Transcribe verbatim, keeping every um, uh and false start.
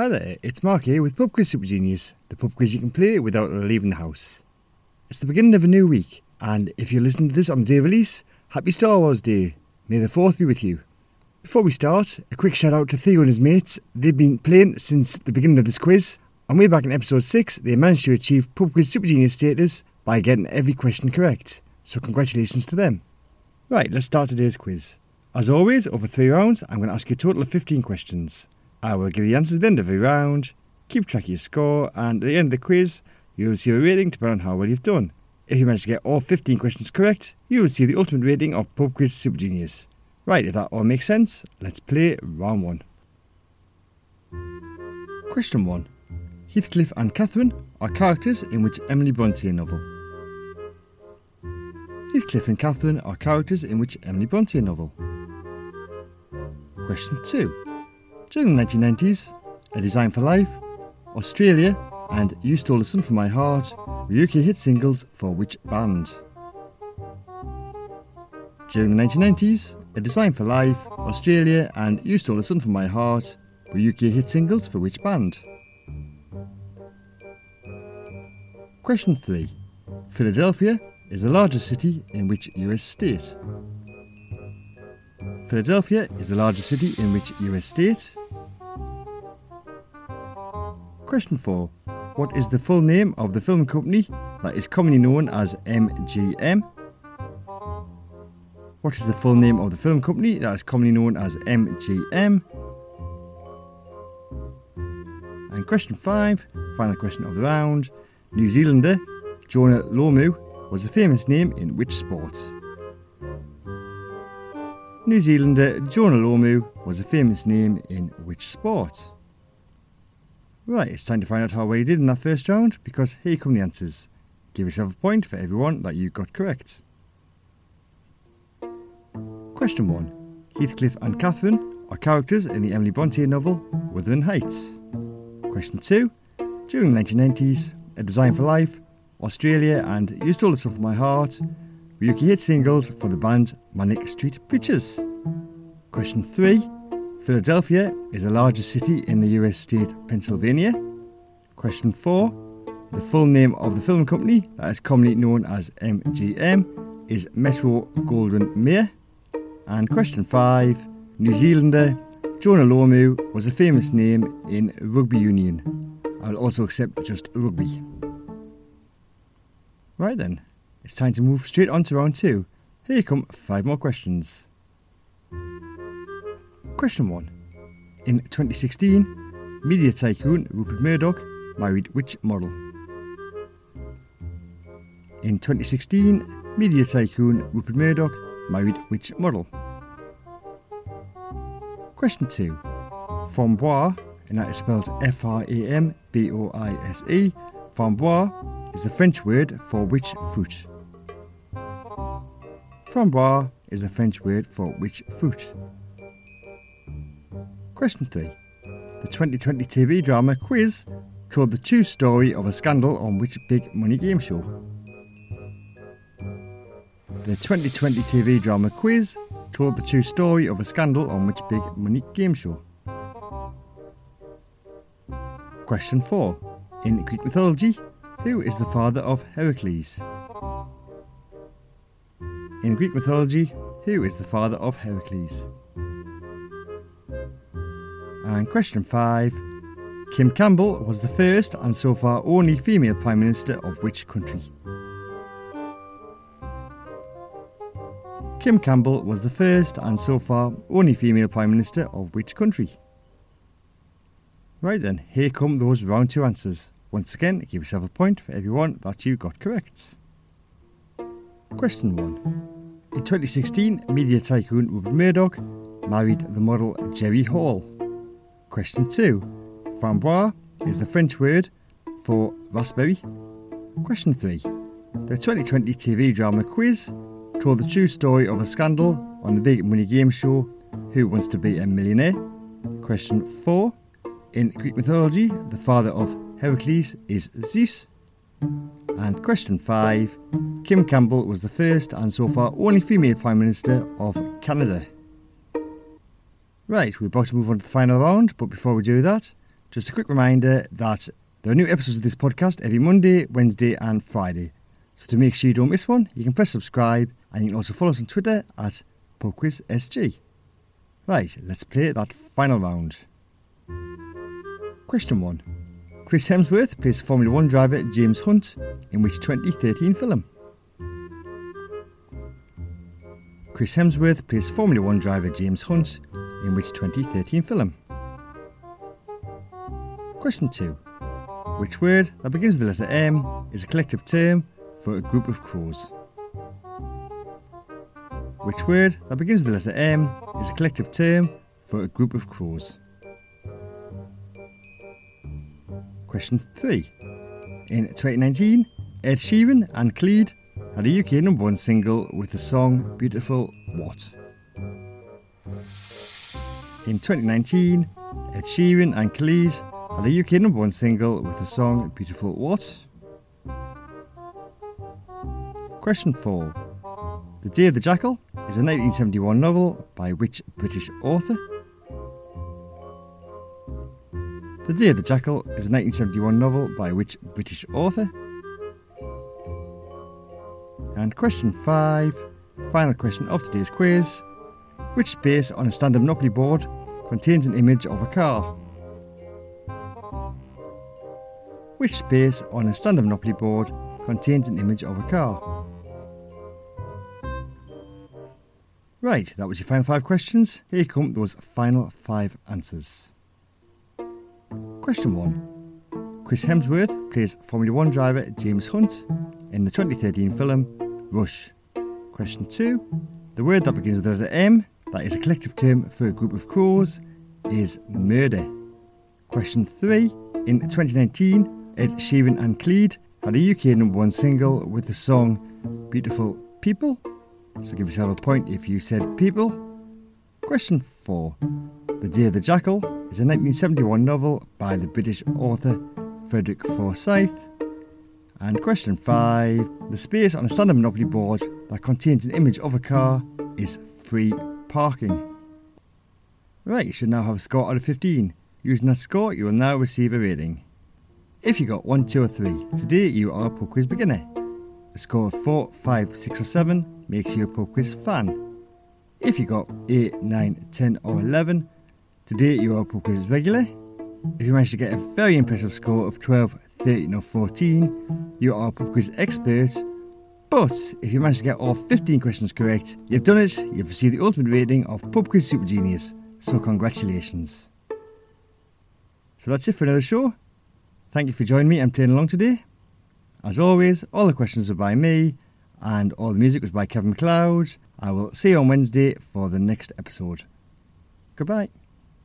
Hi there, it's Mark here with Pub Quiz Super Genius, the pub quiz you can play without leaving the house. It's the beginning of a new week, and if you're listening to this on the day of release, happy Star Wars Day. May the fourth be with you. Before we start, a quick shout out to Theo and his mates. They've been playing since the beginning of this quiz, and way back in episode six, they managed to achieve Pub Quiz Super Genius status by getting every question correct. So congratulations to them. Right, let's start today's quiz. As always, over three rounds, I'm going to ask you a total of fifteen questions. I will give the answers at the end of every round, keep track of your score, and at the end of the quiz, you'll receive a rating depending on how well you've done. If you manage to get all fifteen questions correct, you'll receive the ultimate rating of Pub Quiz Super Genius. Right, if that all makes sense, let's play round one. Question one. Heathcliff and Catherine are characters in which Emily Brontë novel? Heathcliff and Catherine are characters in which Emily Brontë novel? Question two. During the nineteen nineties, A Design for Life, Australia, and You Stole the Sun From My Heart were U K hit singles for which band? During the nineteen nineties, A Design for Life, Australia, and You Stole the Sun From My Heart were U K hit singles for which band? Question three. Philadelphia is the largest city in which U S state? Philadelphia is the largest city in which U S state? Question four. What is the full name of the film company that is commonly known as M G M? What is the full name of the film company that is commonly known as M G M? And question five, final question of the round. New Zealander Jonah Lomu was a famous name in which sport? New Zealander Jonah Lomu was a famous name in which sport? Right, it's time to find out how well you did in that first round, because here come the answers. Give yourself a point for everyone that you got correct. Question one. Heathcliff and Catherine are characters in the Emily Brontë novel Wuthering Heights. Question two. During the nineteen nineties, A Design for Life, Australia, and You Stole the Sun From My Heart were U K hit singles for the band Manic Street Preachers? Question three. Philadelphia is the largest city in the U S state Pennsylvania? Question four. The full name of the film company that is commonly known as M G M is Metro-Goldwyn-Mayer? And question five. New Zealander Jonah Lomu was a famous name in rugby union. I will also accept just rugby. Right then. It's time to move straight on to round two. Here come five more questions. Question one. In twenty sixteen, media tycoon Rupert Murdoch married which model? In twenty sixteen, media tycoon Rupert Murdoch married which model? Question two. Framboise, and that is spelled F R A M B O I S E, framboise is the French word for which fruit? Framboise is the French word for which fruit? Question three. The twenty twenty T V drama Quiz told the true story of a scandal on which big money game show? The twenty twenty T V drama Quiz told the true story of a scandal on which big money game show? Question four. In Greek mythology, who is the father of Heracles? In Greek mythology, who is the father of Heracles? And question five. Kim Campbell was the first and so far only female Prime Minister of which country? Kim Campbell was the first and so far only female Prime Minister of which country? Right then, here come those round two answers. Once again, give yourself a point for everyone that you got correct. Question one. In twenty sixteen, media tycoon Rupert Murdoch married the model Jerry Hall. Question two. Framboise is the French word for raspberry. Question three. The twenty twenty T V drama Quiz told the true story of a scandal on the big money game show Who Wants to Be a Millionaire? Question four. In Greek mythology, the father of Heracles is Zeus. And question five. Kim Campbell was the first and so far only female Prime Minister of Canada. Right, we're about to move on to the final round, but before we do that, Just a quick reminder that there are new episodes of this podcast every Monday, Wednesday and Friday. So to make sure you don't miss one, you can press subscribe and you can also follow us on Twitter at Pub Quiz S G. Right, let's play that final round. Question one. Chris Hemsworth plays Formula One driver James Hunt in which twenty thirteen film? Chris Hemsworth plays Formula One driver James Hunt in which twenty thirteen film? Question two. Which word that begins with the letter M is a collective term for a group of crows? Which word that begins with the letter M is a collective term for a group of crows? Question three. In twenty nineteen, Ed Sheeran and Khalid had a U K number one single with the song Beautiful What? In twenty nineteen, Ed Sheeran and Khalid had a U K number one single with the song Beautiful What? Question four. The Day of the Jackal is a nineteen seventy-one novel by which British author? The Day of the Jackal is a nineteen seventy-one novel by which British author? And question five, final question of today's quiz. Which space on a standard Monopoly board contains an image of a car? Which space on a standard Monopoly board contains an image of a car? Right, that was your final five questions. Here come those final five answers. Question one. Chris Hemsworth plays Formula One driver James Hunt in the twenty thirteen film Rush. Question two. The word that begins with the letter M, that is a collective term for a group of crows, is murder. Question three. In twenty nineteen, Ed Sheeran and Khalid had a U K number one single with the song Beautiful People. So give yourself a point if you said people. Question four. The Day of the Jackal is a nineteen seventy-one novel by the British author Frederick Forsyth. And question five. The space on a standard Monopoly board that contains an image of a car is free parking. Right, you should now have a score out of fifteen. Using that score, you will now receive a rating. If you got one, two or three, today you are a Pub Quiz beginner. A score of four, five, six or seven makes you a Pub Quiz fan. If you got eight, nine, ten or eleven, today you are a Pub Quiz regular. If you managed to get a very impressive score of twelve, thirteen or fourteen, you are a Pub Quiz expert. But if you managed to get all fifteen questions correct, you've done it, you've received the ultimate rating of Pub Quiz Super Genius. So congratulations. So that's it for another show. Thank you for joining me and playing along today. As always, all the questions are by me, and all the music was by Kevin MacLeod. I will see you on Wednesday for the next episode. Goodbye.